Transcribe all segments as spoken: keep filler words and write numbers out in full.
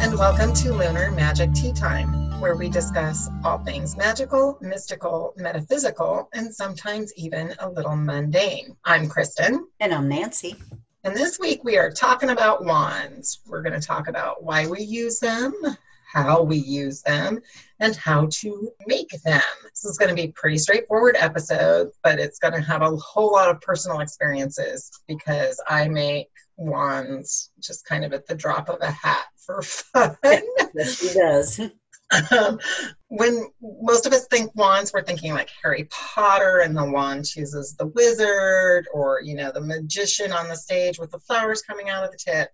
and welcome to Lunar Magic Tea Time, where we discuss all things magical, mystical, metaphysical, and sometimes even a little mundane. I'm Kristen. And I'm Nancy. And this week we are talking about wands. We're going to talk about why we use them, how we use them, and how to make them. This is going to be a pretty straightforward episode, but it's going to have a whole lot of personal experiences because I make wands just kind of at the drop of a hat for fun. Yes, she does. Um, when most of us think wands, we're thinking like Harry Potter and the wand chooses the wizard, or, you know, the magician on the stage with the flowers coming out of the tip.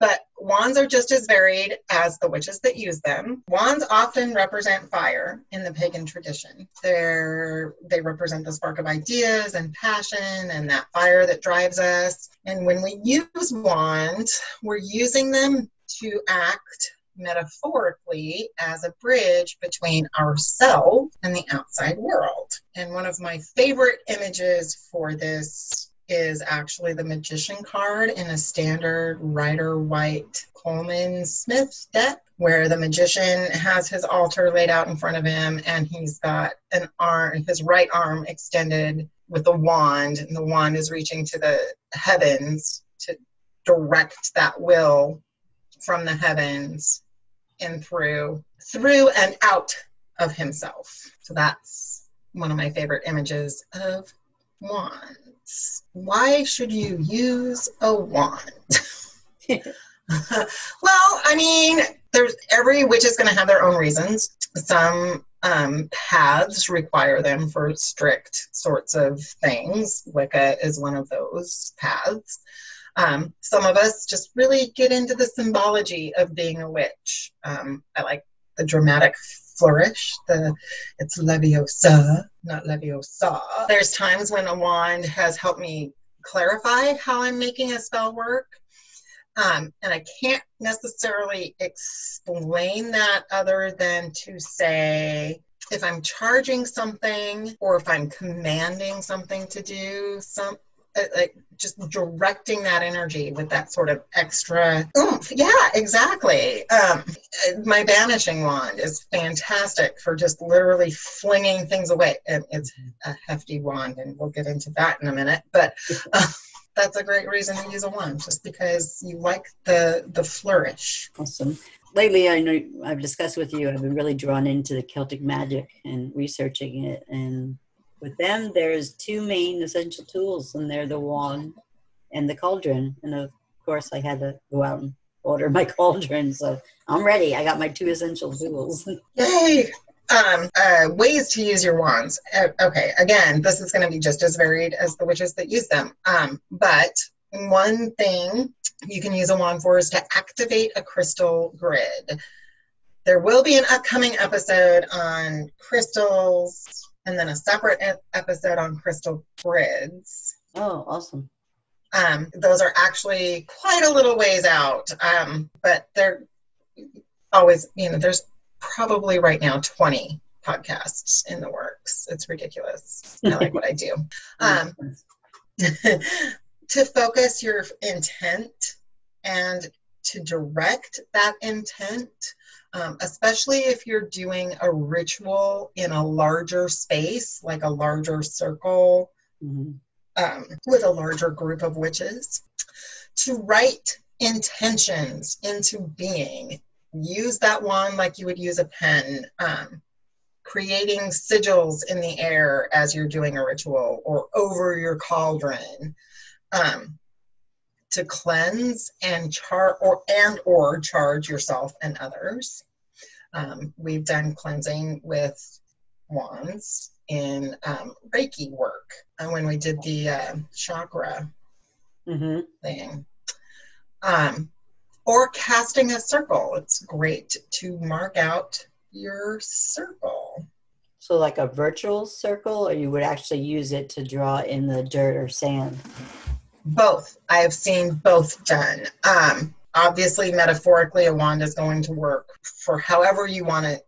But wands are just as varied as the witches that use them. Wands often represent fire in the pagan tradition. They're, they represent the spark of ideas and passion and that fire that drives us. And when we use wands, we're using them to act metaphorically as a bridge between ourselves and the outside world. And one of my favorite images for this is actually the magician card in a standard Rider-Waite-Coleman-Smith deck, where the magician has his altar laid out in front of him, and he's got an arm, his right arm extended with a wand, and the wand is reaching to the heavens to direct that will from the heavens and through, through and out of himself. So that's one of my favorite images of wands. Why should you use a wand? Well, I mean, there's every witch is going to have their own reasons. Some um, paths require them for strict sorts of things. Wicca is one of those paths. Um, some of us just really get into the symbology of being a witch. Um, I like the dramatic flourish. The it's Leviosa, not Leviosa. There's times when a wand has helped me clarify how I'm making a spell work, um, and I can't necessarily explain that other than to say if I'm charging something or if I'm commanding something to do some, like just directing that energy with that sort of extra oomph. Yeah, exactly. Um, my banishing wand is fantastic for just literally flinging things away. And it's a hefty wand, and we'll get into that in a minute. But uh, that's a great reason to use a wand, just because you like the, the flourish. Awesome. Lately, I know I've discussed with you, I've been really drawn into the Celtic magic and researching it, and with them, there's two main essential tools, and they're the wand and the cauldron. And of course, I had to go out and order my cauldron, so I'm ready. I got my two essential tools. Yay! Um, uh, ways to use your wands. Uh, okay, again, this is going to be just as varied as the witches that use them. Um, but one thing you can use a wand for is to activate a crystal grid. There will be an upcoming episode on crystals, and then a separate episode on crystal grids. Oh, awesome. Um, those are actually quite a little ways out, um, but they're always, you know, there's probably right now twenty podcasts in the works. It's ridiculous. I like what I do. Um, to focus your intent and to direct that intent, Um, especially if you're doing a ritual in a larger space, like a larger circle, mm-hmm. um, with a larger group of witches, to write intentions into being. Use that wand like you would use a pen, um, creating sigils in the air as you're doing a ritual or over your cauldron. Um, to cleanse and char or and or charge yourself and others. Um, we've done cleansing with wands in um, Reiki work, and when we did the uh, chakra mm-hmm. thing, um, or casting a circle. It's great to mark out your circle. So like a virtual circle, or you would actually use it to draw in the dirt or sand? Both. I have seen both done. Um, obviously, metaphorically, a wand is going to work for however you want it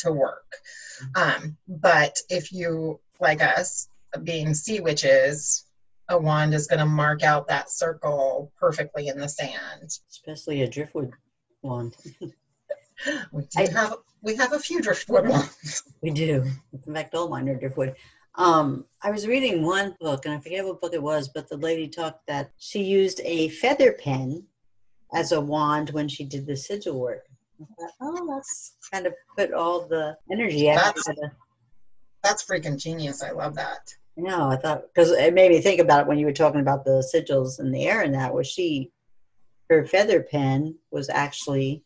to work. Um, but if you, like us, being sea witches, a wand is going to mark out that circle perfectly in the sand. Especially a driftwood wand. we, I, have, we have a few driftwood wands. We do. In fact, all mine are driftwood. Um, I was reading one book, and I forget what book it was, but the lady talked that she used a feather pen as a wand when she did the sigil work. I thought, oh, that's kind of put all the energy out. That's, that's freaking genius. I love that. No, I thought, because it made me think about it when you were talking about the sigils in the air and that, where she, her feather pen was actually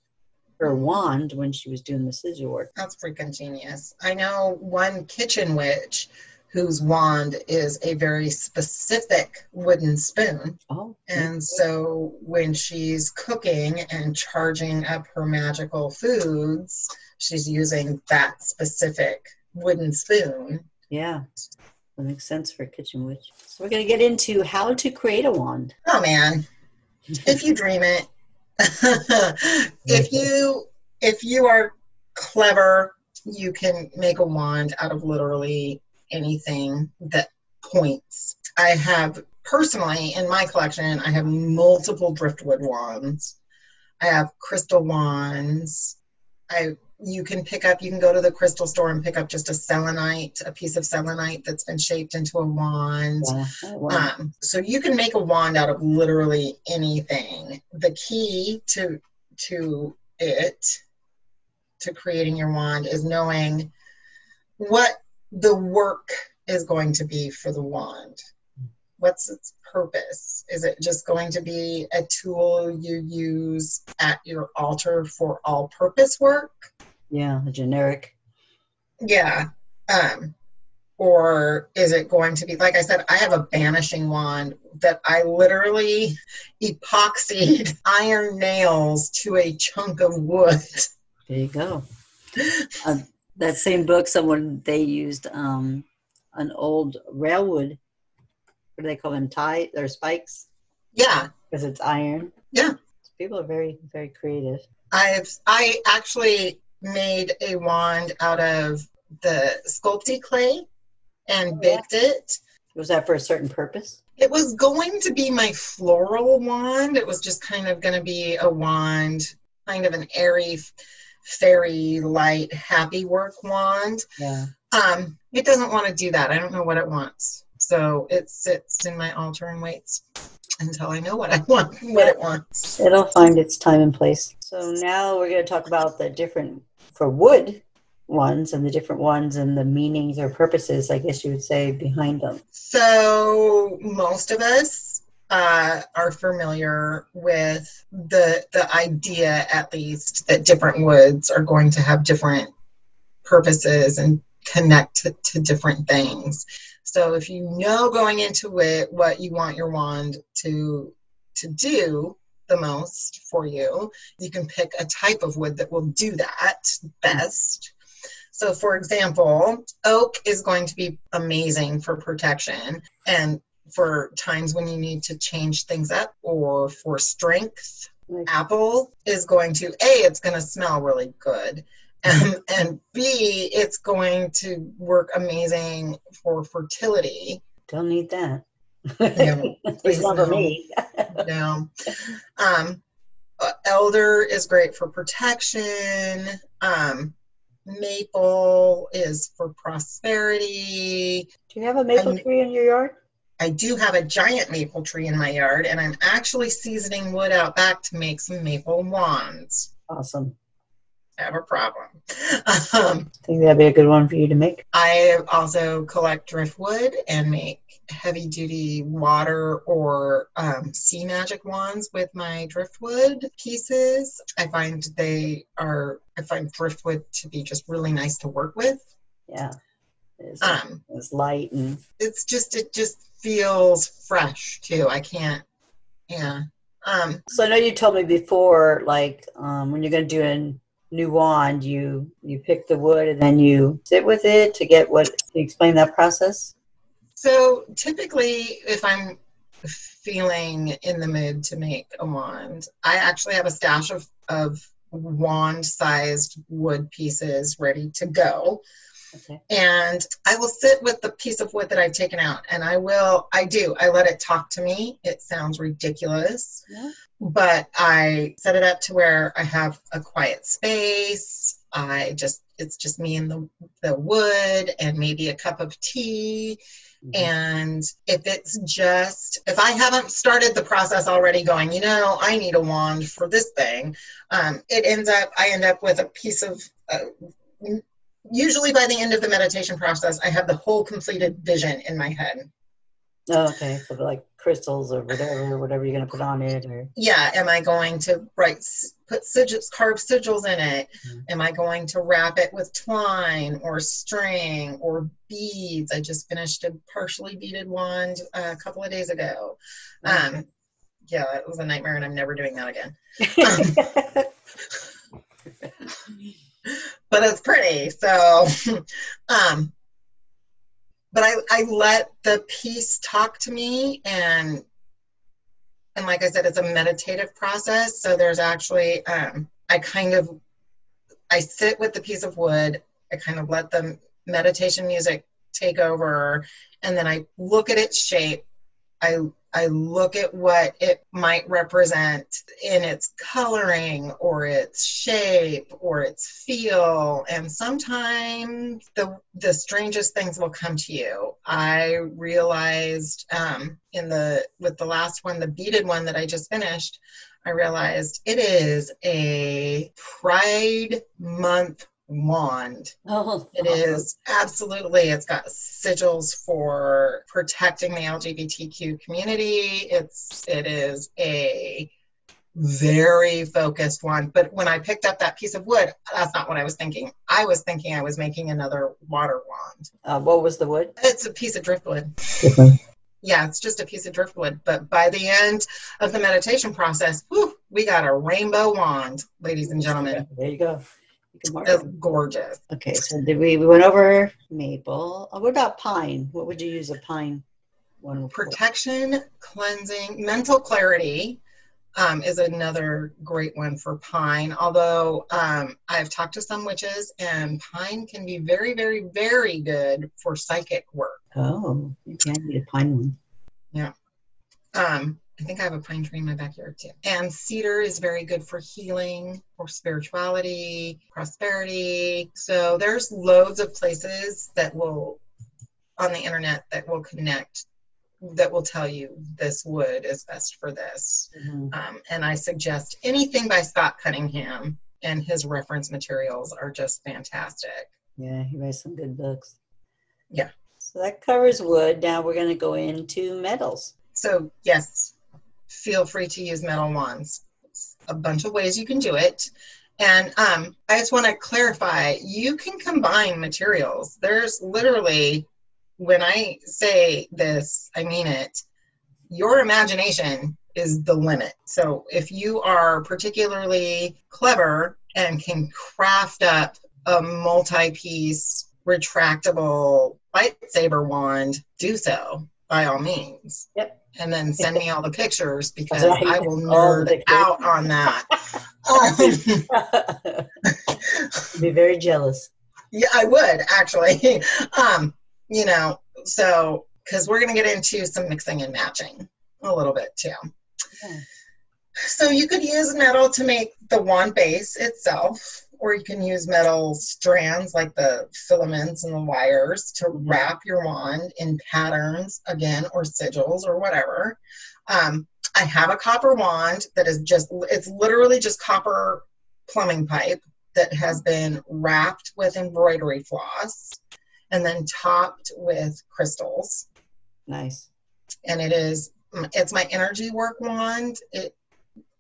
her wand when she was doing the sigil work. That's freaking genius. I know one kitchen witch whose wand is a very specific wooden spoon. Oh, and so when she's cooking and charging up her magical foods, she's using that specific wooden spoon. Yeah. That makes sense for a kitchen witch. So we're going to get into how to create a wand. Oh, man. If you dream it. if you if you are clever, you can make a wand out of literally anything that points. I have, personally, in my collection, I have multiple driftwood wands. I have crystal wands. I You can pick up, you can go to the crystal store and pick up just a selenite, a piece of selenite that's been shaped into a wand. Yeah, wow. Um, so you can make a wand out of literally anything. The key to to it, to creating your wand, is knowing what the work is going to be for the wand. What's its purpose? Is it just going to be a tool you use at your altar for all-purpose work? Yeah, a generic. Yeah. Um, or is it going to be, like I said, I have a banishing wand that I literally epoxied iron nails to a chunk of wood. There you go. uh, that same book, someone, they used um, an old railwood, what do they call them, tie, or spikes? Yeah. Because it's iron. Yeah. People are very, very creative. I've, I actually... made a wand out of the Sculpty clay and oh, baked yeah. it. Was that for a certain purpose? It was going to be my floral wand. It was just kind of going to be a wand, kind of an airy, fairy, light, happy work wand. Yeah. Um, it doesn't want to do that. I don't know what it wants. So it sits in my altar and waits until I know what I want, what it wants. It'll find its time and place. So now we're going to talk about the different, for wood ones, and the different ones and the meanings or purposes, I guess you would say, behind them. So most of us uh, are familiar with the the idea, at least, that different woods are going to have different purposes and connect to, to different things. So if you know going into it what you want your wand to to do the most for you, you can pick a type of wood that will do that best. So for example, oak is going to be amazing for protection and for times when you need to change things up or for strength. Apple is going to, A, it's going to smell really good. Um, and B, it's going to work amazing for fertility. Don't need that. No, please, not no. For me. No. Um, elder is great for protection. Um, maple is for prosperity. Do you have a maple I'm, tree in your yard? I do have a giant maple tree in my yard, and I'm actually seasoning wood out back to make some maple wands. Awesome. Have a problem. Um, I think that'd be a good one for you to make. I also collect driftwood and make heavy-duty water or um, sea magic wands with my driftwood pieces. I find they are. I find driftwood to be just really nice to work with. Yeah, it's, um, it's light and it's just it just feels fresh too. I can't. Yeah. Um, so I know you told me before, like um, when you're going to do an new wand, you you pick the wood and then you sit with it to get what to explain that process. So typically, if I'm feeling in the mood to make a wand, I actually have a stash of, of wand sized wood pieces ready to go. Okay. And I will sit with the piece of wood that I've taken out, and I will I do I let it talk to me. It sounds ridiculous. Yeah. But I set it up to where I have a quiet space. I just, it's just me and the, the wood and maybe a cup of tea. Mm-hmm. And if it's just, if I haven't started the process already going, you know, I need a wand for this thing, um, it ends up, I end up with a piece of, uh, usually by the end of the meditation process, I have the whole completed vision in my head. Oh, okay. So like crystals or whatever, whatever you're going to put on it. Or... Yeah. Am I going to write, put sigils, carve sigils in it? Mm-hmm. Am I going to wrap it with twine or string or beads? I just finished a partially beaded wand a couple of days ago. Mm-hmm. Um, yeah, it was a nightmare and I'm never doing that again. Um, but it's pretty. So, um, But I, I let the piece talk to me, and and like I said, it's a meditative process. So there's actually, um, I kind of, I sit with the piece of wood, I kind of let the meditation music take over, and then I look at its shape, I I look at what it might represent in its coloring or its shape or its feel. And sometimes the the strangest things will come to you. I realized um, in the with the last one, the beaded one that I just finished, I realized it is a Pride Month wand. Oh, it is absolutely, it's got sigils for protecting the L G B T Q community. It's, it is a very focused wand. But when I picked up that piece of wood, that's not what I was thinking. I was thinking I was making another water wand. Uh, what was the wood? It's a piece of driftwood. Yeah, it's just a piece of driftwood. But by the end of the meditation process, whew, we got a rainbow wand, ladies and gentlemen. There you go. It's gorgeous. Okay, so did we, we went over maple. Oh, what about pine? What would you use a pine one for? Protection, cleansing, mental clarity um, is another great one for pine. Although um, I've talked to some witches, and pine can be very, very, very good for psychic work. Oh, okay, I need a pine one. Yeah. Um, I think I have a pine tree in my backyard too. And cedar is very good for healing, for spirituality, prosperity. So there's loads of places that will, on the internet, that will connect, that will tell you this wood is best for this. Mm-hmm. Um, and I suggest anything by Scott Cunningham, and his reference materials are just fantastic. Yeah, he writes some good books. Yeah. So that covers wood. Now we're going to go into metals. So yes. Feel free to use metal wands. It's a bunch of ways you can do it. And um, I just want to clarify, you can combine materials. There's literally, when I say this, I mean it. Your imagination is the limit. So if you are particularly clever and can craft up a multi-piece retractable lightsaber wand, do so by all means. Yep. And then send me all the pictures, because I will nerd out on that. Um, be very jealous. Yeah, I would actually. Um, you know, so because we're going to get into some mixing and matching a little bit too. Yeah. So you could use metal to make the wand base itself, or you can use metal strands like the filaments and the wires to wrap your wand in patterns, again, or sigils or whatever. Um, I have a copper wand that is just, it's literally just copper plumbing pipe that has been wrapped with embroidery floss and then topped with crystals. Nice. And it is, it's my energy work wand. It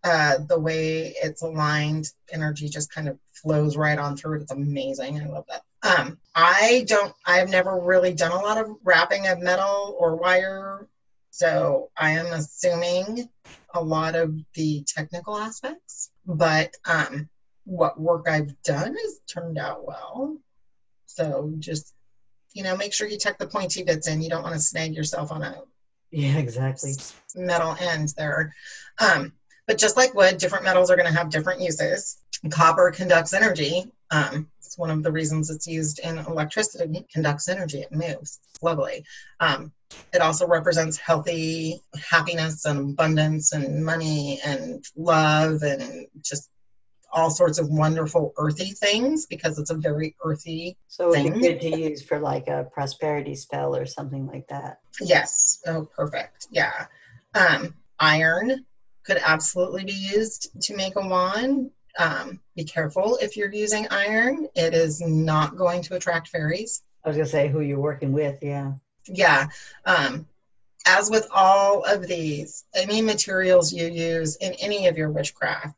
Uh, the way it's aligned, energy just kind of flows right on through it. It's amazing. I love that. Um, I don't, I've never really done a lot of wrapping of metal or wire. So I am assuming a lot of the technical aspects, but um, what work I've done has turned out well. So just, you know, make sure you tuck the pointy bits in. You don't want to snag yourself on a yeah, exactly metal end there. Um, But just like wood, different metals are going to have different uses. Copper conducts energy. Um, It's one of the reasons it's used in electricity. It conducts energy. It moves. It's lovely. Um, it also represents healthy happiness and abundance and money and love and just all sorts of wonderful earthy things, because it's a very earthy so thing. So it'd be good to use for like a prosperity spell or something like that. Yes. Oh, perfect. Yeah. Um, iron could absolutely be used to make a wand. Um, be careful if you're using iron. It is not going to attract fairies. I was going to say who you're working with, yeah. Yeah. Um, as with all of these, any materials you use in any of your witchcraft,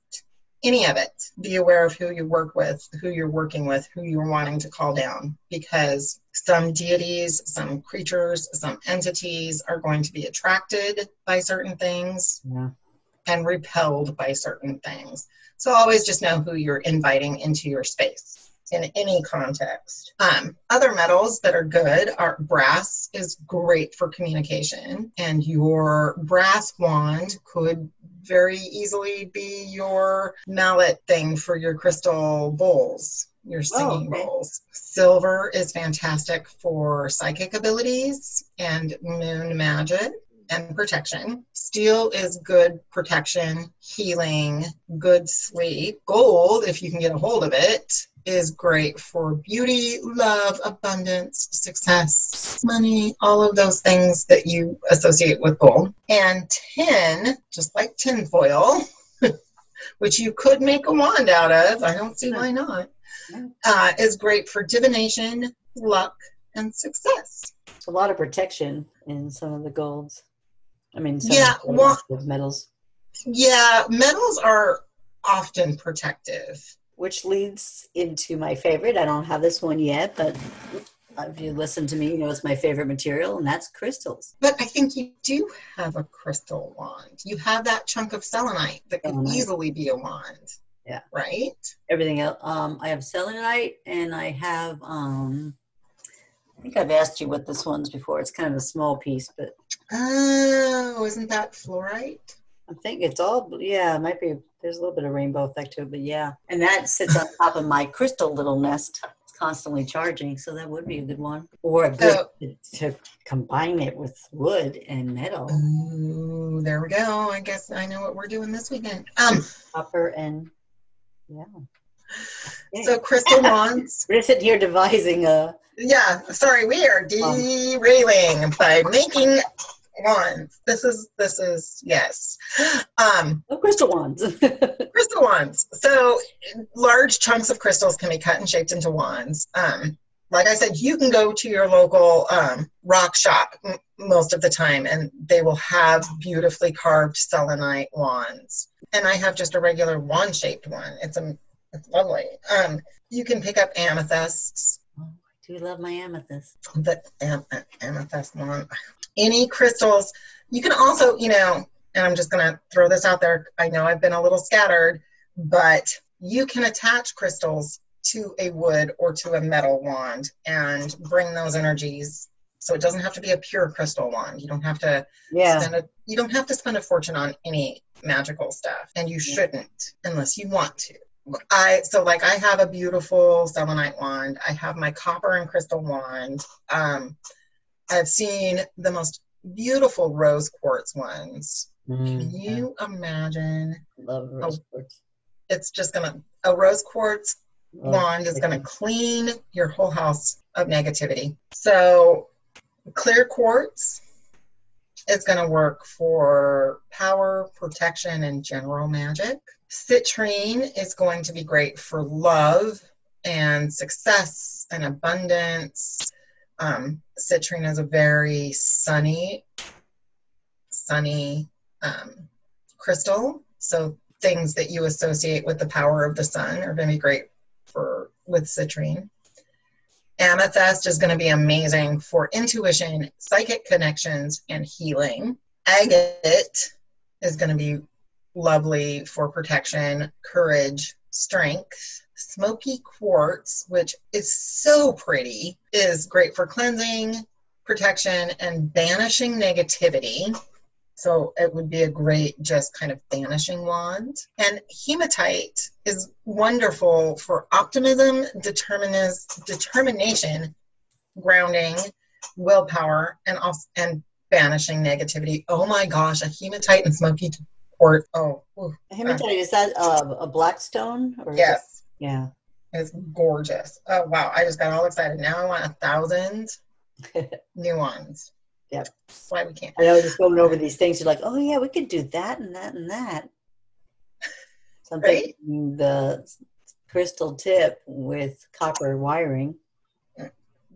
any of it, be aware of who you work with, who you're working with, who you're wanting to call down, because some deities, some creatures, some entities are going to be attracted by certain things yeah. and repelled by certain things. So always just know who you're inviting into your space in any context. Um, other metals that are good are brass is great for communication, and your brass wand could very easily be your mallet thing for your crystal bowls, your singing oh, okay. bowls. Silver is fantastic for psychic abilities and moon magic and protection. Steel is good protection, healing, good sleep. Gold, if you can get a hold of it, is great for beauty, love, abundance, success, money, all of those things that you associate with gold. And tin, just like tin foil, which you could make a wand out of, I don't see why not, uh, is great for divination, luck, and success. It's a lot of protection in some of the golds. I mean, some yeah, of well, metals. Yeah, metals are often protective. Which leads into my favorite. I don't have this one yet, but if you listen to me, you know it's my favorite material, and that's crystals. But I think you do have a crystal wand. You have that chunk of selenite that could selenite. easily be a wand. Yeah. Right? Everything else. Um, I have selenite, and I have, um, I think I've asked you what this one's before. It's kind of a small piece, but. Oh, isn't that fluorite? I think it's all, yeah, it might be, there's a little bit of rainbow effect to it, but yeah. And that sits on top of my crystal little nest. It's constantly charging, so that would be a good one. Or a good oh. to, to combine it with wood and metal. Ooh, there we go. I guess I know what we're doing this weekend. Um, Copper and, yeah. yeah. So crystal wands. We're sitting here devising a. Yeah, sorry, we are derailing um. by making... wands. This is, this is, yes. Um, oh, crystal wands. Crystal wands. So large chunks of crystals can be cut and shaped into wands. Um, like I said, you can go to your local um, rock shop m- most of the time, and they will have beautifully carved selenite wands. And I have just a regular wand-shaped one. It's, a, it's lovely. Um, you can pick up amethysts. Oh, I do love my amethyst. The am- amethyst wand. Any crystals. You can also, you know, and I'm just going to throw this out there. I know I've been a little scattered, but you can attach crystals to a wood or to a metal wand and bring those energies. So it doesn't have to be a pure crystal wand. You don't have to yeah. spend a, you don't have to spend a fortune on any magical stuff, and you shouldn't unless you want to. I so like I have a beautiful selenite wand. I have my copper and crystal wand. Um, I've seen the most beautiful rose quartz ones. Mm, Can you yeah. imagine? Love rose a, quartz. It's just gonna, a rose quartz oh, wand is gonna clean your whole house of negativity. So clear quartz is gonna work for power, protection, and general magic. Citrine is going to be great for love and success and abundance. Um, citrine is a very sunny, sunny um, crystal. So things that you associate with the power of the sun are going to be great for with citrine. Amethyst is going to be amazing for intuition, psychic connections, and healing. Agate is going to be lovely for protection, courage, strength. Smoky quartz, which is so pretty, is great for cleansing, protection, and banishing negativity. So it would be a great just kind of banishing wand. And hematite is wonderful for optimism, determination, grounding, willpower, and also, and banishing negativity. Oh my gosh, a hematite and smoky port. Oh, oof. A hematite, is that a, a black stone? Or yes. It, yeah. It's gorgeous. Oh wow, I just got all excited. Now I want a thousand new ones. Yep. That's why we can't. I know, just going over these things, you're like, oh yeah, we could do that and that and that. Something right? The crystal tip with copper wiring.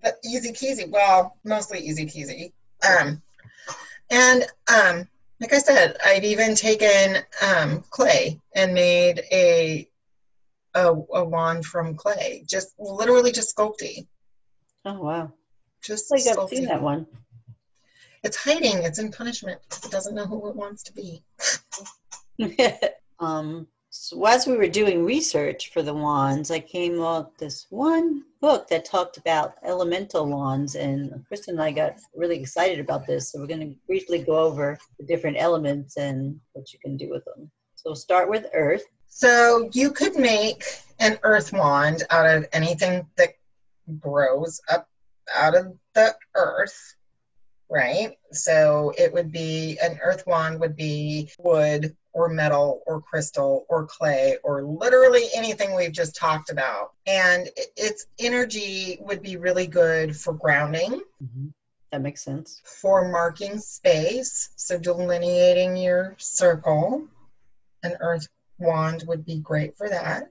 But easy peasy. Well, mostly easy peasy. Um, and um, like I said, I've even taken um, clay and made a, a a wand from clay. Just literally just sculpting. Oh wow! Just like I've seen that one. It's hiding. It's in punishment. It doesn't know who it wants to be. um, so as we were doing research for the wands, I came up this one book that talked about elemental wands, and Kristen and I got really excited about this. So we're going to briefly go over the different elements and what you can do with them. So we'll start with earth. So you could make an earth wand out of anything that grows up out of the earth. Right? So it would be, an earth wand would be wood or metal or crystal or clay or literally anything we've just talked about. And its energy would be really good for grounding. Mm-hmm. That makes sense. For marking space, so delineating your circle. An earth wand would be great for that.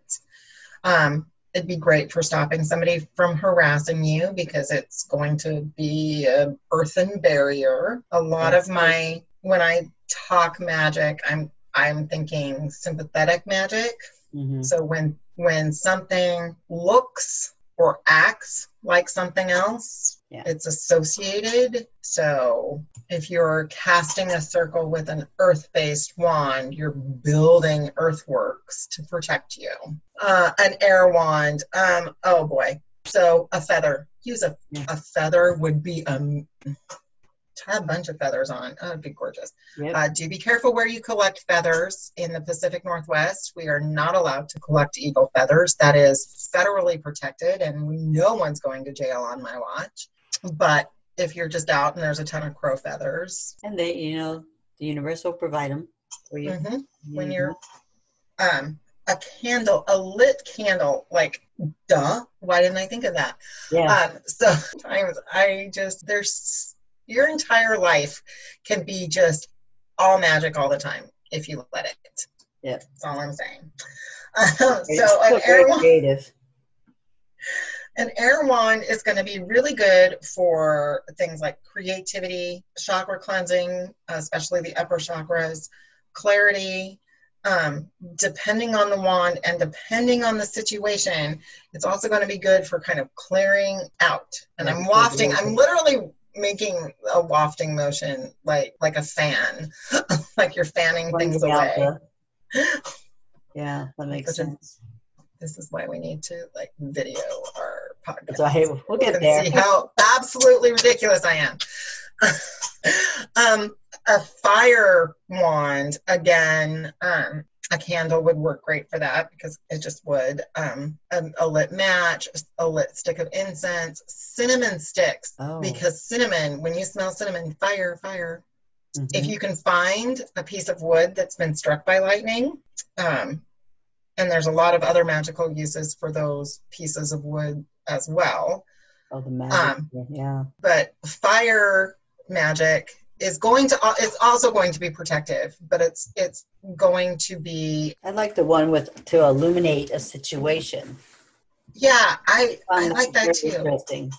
Um, It'd be great for stopping somebody from harassing you because it's going to be an earthen barrier. A lot of my, when I talk magic, I'm I'm thinking sympathetic magic. Mm-hmm. So when when something looks or acts like something else, yeah. It's associated. So if you're casting a circle with an earth-based wand, you're building earthworks to protect you. Uh, an air wand, um, oh boy. So a feather. Use a, yeah. a feather would be, um, tie a bunch of feathers on. Oh, it'd be gorgeous. Yep. Uh, do be careful where you collect feathers in the Pacific Northwest. We are not allowed to collect eagle feathers. That is federally protected, and no one's going to jail on my watch. But if you're just out and there's a ton of crow feathers. And they, you know, the universe will provide them for you. Mm-hmm. Mm-hmm. When you're, um, a candle, a lit candle, like, duh, why didn't I think of that? Yeah. Um, so sometimes I just, there's, your entire life can be just all magic all the time if you let it. Yeah, that's all I'm saying. Um, so an air wand, an air wand is going to be really good for things like creativity, chakra cleansing, especially the upper chakras, clarity. Um, depending on the wand and depending on the situation, it's also going to be good for kind of clearing out. And I'm wafting. I'm literally making a wafting motion like like a fan, like you're fanning Running things away. The... Yeah, that makes Which sense. Is, this is why we need to like video our podcast. That's why, hey, we'll get there. See how absolutely ridiculous I am. um, a fire wand again. Um, a candle would work great for that because it just would. Um, a, a lit match, a lit stick of incense, cinnamon sticks. Oh. Because cinnamon, when you smell cinnamon, fire, fire. Mm-hmm. If you can find a piece of wood that's been struck by lightning, um, and there's a lot of other magical uses for those pieces of wood as well. Oh, the magic. Um, yeah. But fire magic is going to, it's also going to be protective, but it's it's going to be. I like the one with to illuminate a situation. Yeah, I, I like that too. Interesting.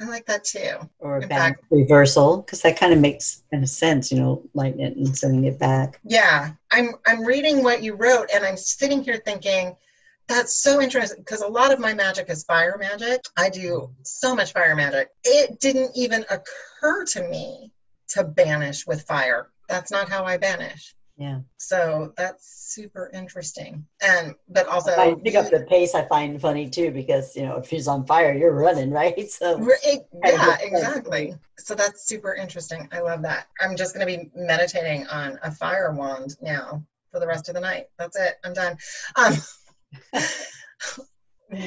I like that too. Or a back reversal, because that kind of makes kind of sense, you know, lighting it and sending it back. Yeah, I'm I'm reading what you wrote, and I'm sitting here thinking, that's so interesting, because a lot of my magic is fire magic. I do so much fire magic. It didn't even occur to me to banish with fire. That's not how I banish. Yeah. So that's super interesting. And, but also I pick up the pace. I find funny too, because, you know, if she's on fire, you're running, right? So it, yeah, exactly. So that's super interesting. I love that. I'm just going to be meditating on a fire wand now for the rest of the night. That's it. I'm done. Um,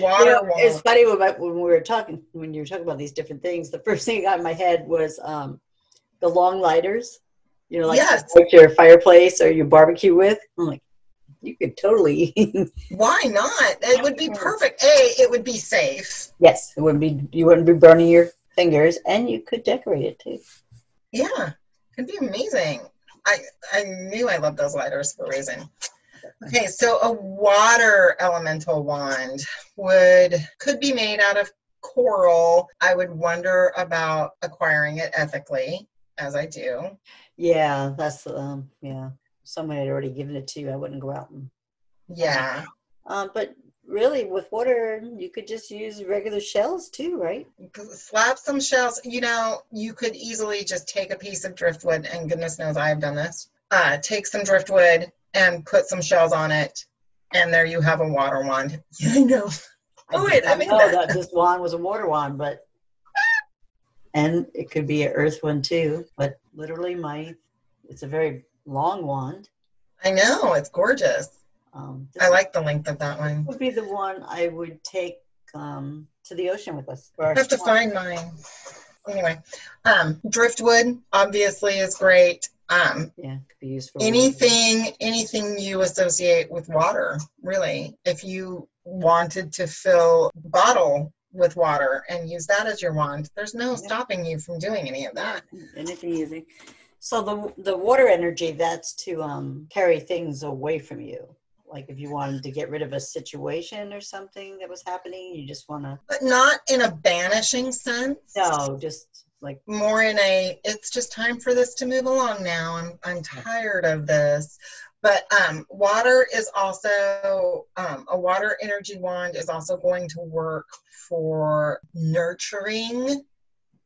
water you know, wand. It's funny when, when we were talking, when you were talking about these different things, the first thing that got in my head was, um, the long lighters. You know, like yes. your fireplace or your barbecue with. I'm like, you could totally. Why not? It would be perfect. A, it would be safe. Yes, it wouldn't be. You wouldn't be burning your fingers, and you could decorate it too. Yeah, it'd be amazing. I I knew I loved those lighters for a reason. Okay, so a water elemental wand would could be made out of coral. I would wonder about acquiring it ethically, as I do. Yeah, that's, um, yeah, someone had already given it to you. I wouldn't go out and. Yeah. Um, but really with water, you could just use regular shells too, right? Slap some shells. You know, you could easily just take a piece of driftwood, and goodness knows I've done this. Uh, take some driftwood and put some shells on it, and there you have a water wand. Yeah, I know. I oh, wait, I mean, that. that this wand was a water wand, but. And it could be an earth one too, but literally my, it's a very long wand. I know, it's gorgeous. Um, I like the length of that one. Would be the one I would take um, to the ocean with us. I have to find mine. Anyway, um, driftwood obviously is great. Um, yeah, could be used for anything, water. anything you associate with water, really. If you wanted to fill a bottle with water and use that as your wand, there's no yeah. stopping you from doing any of that. Anything easy. So the the water energy, that's to um, carry things away from you. Like if you wanted to get rid of a situation or something that was happening, you just want to. But not in a banishing sense. No, just like. More in a, it's just time for this to move along now. I'm, I'm tired of this. But um, water is also, um, a water energy wand is also going to work for nurturing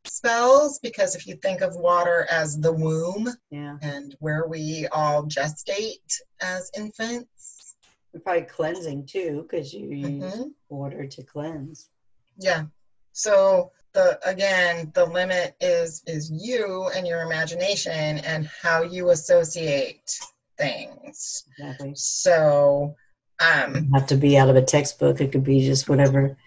spells, because if you think of water as the womb yeah. and where we all gestate as infants. And probably cleansing too, because you mm-hmm. use water to cleanse. Yeah. So the again, the limit is is you and your imagination and how you associate things. Exactly. So um not to be out of a textbook, it could be just whatever.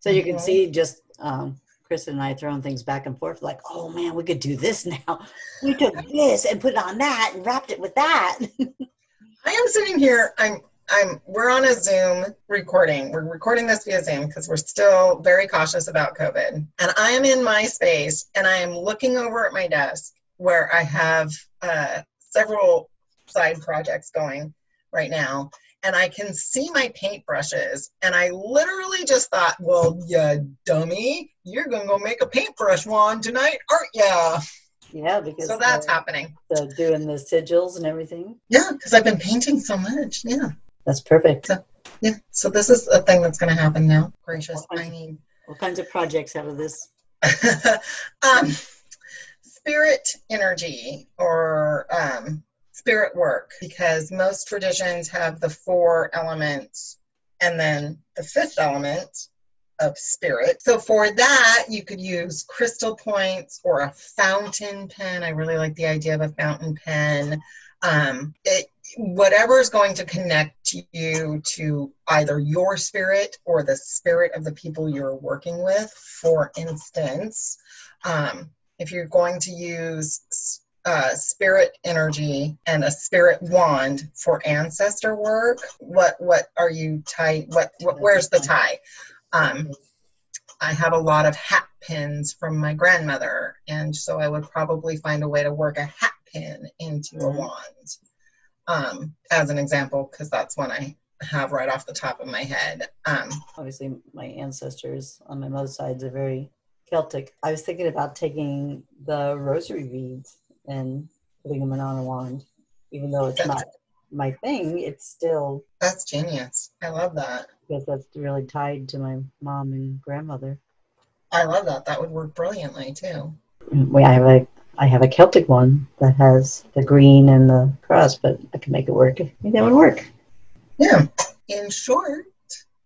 So you can mm-hmm. see just um Kristen and I throwing things back and forth like, oh man, we could do this now. We took this and put it on that and wrapped it with that. I am sitting here, I'm I'm we're on a Zoom recording. We're recording this via Zoom because we're still very cautious about COVID. And I am in my space and I am looking over at my desk where I have uh several side projects going right now, and I can see my paintbrushes, and I literally just thought, well, ya dummy, you're gonna go make a paintbrush wand tonight, aren't ya? Yeah, because so that's happening. So doing the sigils and everything. Yeah, because I've been painting so much. Yeah, that's perfect. So, yeah, so this is a thing that's gonna happen now. Gracious, what I need. What kinds of projects out of this? um, spirit energy or. Um, Spirit work, because most traditions have the four elements and then the fifth element of spirit. So for that, you could use crystal points or a fountain pen. I really like the idea of a fountain pen. Um, it, whatever is going to connect you to either your spirit or the spirit of the people you're working with. For instance, um, if you're going to use Uh, spirit energy and a spirit wand for ancestor work, what what are you tied, what, what where's the tie? um I have a lot of hat pins from my grandmother, and so I would probably find a way to work a hat pin into a wand, um as an example, because that's one I have right off the top of my head. Um obviously my ancestors on my mother's side are very Celtic. I was thinking about taking the rosary beads and putting them on a wand, even though it's that's, not my thing, it's still... That's genius. I love that. Because that's really tied to my mom and grandmother. I love that. That would work brilliantly, too. I have a I have a Celtic one that has the green and the cross, but I can make it work. I think that would work. Yeah. In short,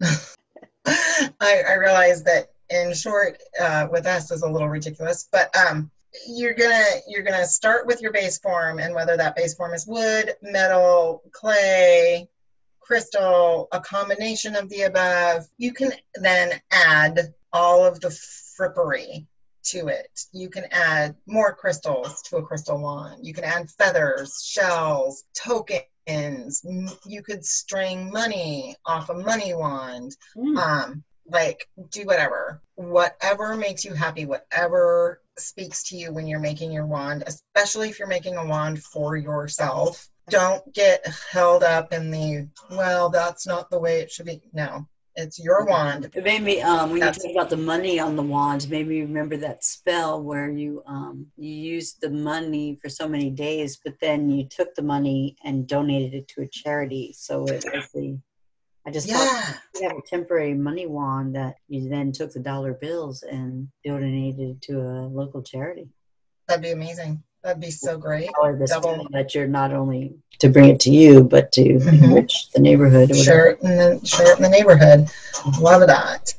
I, I realize that in short uh, with us is a little ridiculous, but um, you're gonna you're gonna start with your base form, and whether that base form is wood, metal, clay, crystal, a combination of the above, you can then add all of the frippery to it. You can add more crystals to a crystal wand. You can add feathers, shells, tokens. You could string money off a money wand. Mm. Um, like, do whatever. Whatever makes you happy, whatever speaks to you when you're making your wand, especially if you're making a wand for yourself. Don't get held up in the, well, that's not the way it should be. No. It's your wand. It made me, um, when That's you talk about the money on the wand, it made me remember that spell where you um, you used the money for so many days, but then you took the money and donated it to a charity. So it was the, I just yeah. thought you have a temporary money wand that you then took the dollar bills and donated to a local charity. That'd be amazing. That'd be so great. Double. That you're not only to bring it to you, but to mm-hmm. enrich the neighborhood. Or sure, in the, sure in the neighborhood. Love that.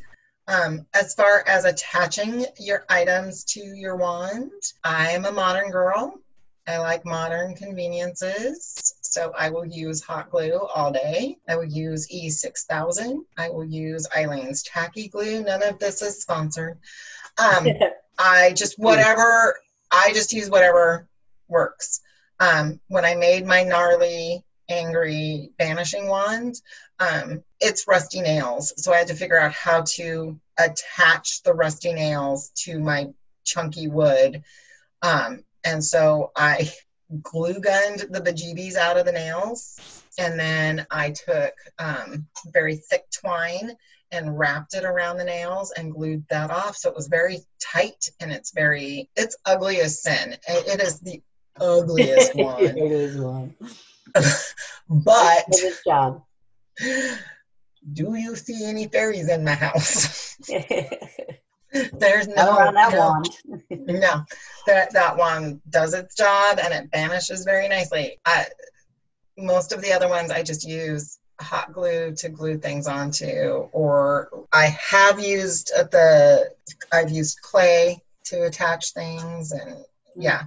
Um, as far as attaching your items to your wand, I'm a modern girl. I like modern conveniences. So I will use hot glue all day. I will use E six thousand. I will use Eileen's tacky glue. None of this is sponsored. Um, I just, whatever... I just use whatever works. Um, when I made my gnarly, angry banishing wand, um, it's rusty nails. So I had to figure out how to attach the rusty nails to my chunky wood. Um, and so I glue gunned the bejeebies out of the nails. And then I took um, very thick twine and wrapped it around the nails and glued that off. So it was very tight, and it's very, it's ugly as sin. It is the ugliest one. It is one. But good job. Do you see any fairies in my house? There's no, on that no, wand. No, that, that wand does its job, and it banishes very nicely. I, most of the other ones I just use hot glue to glue things onto, or I have used the, I've used clay to attach things, and yeah,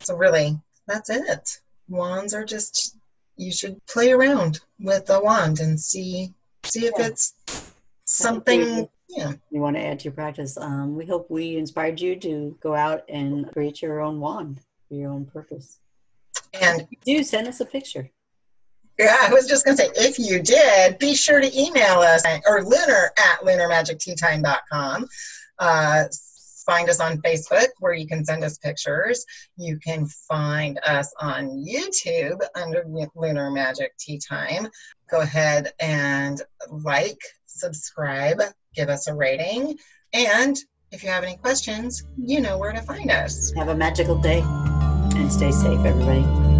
so really, that's it. Wands are just, you should play around with a wand and see, see if yeah. it's something yeah. you want to add to your practice. Um, we hope we inspired you to go out and create your own wand for your own purpose. And do send us a picture. Yeah, I was just going to say, if you did, be sure to email us at, or lunar at lunar magic tea time dot com. Uh, find us on Facebook, where you can send us pictures. You can find us on YouTube under Lunar Magic Tea Time. Go ahead and like, subscribe, give us a rating. And if you have any questions, you know where to find us. Have a magical day and stay safe, everybody.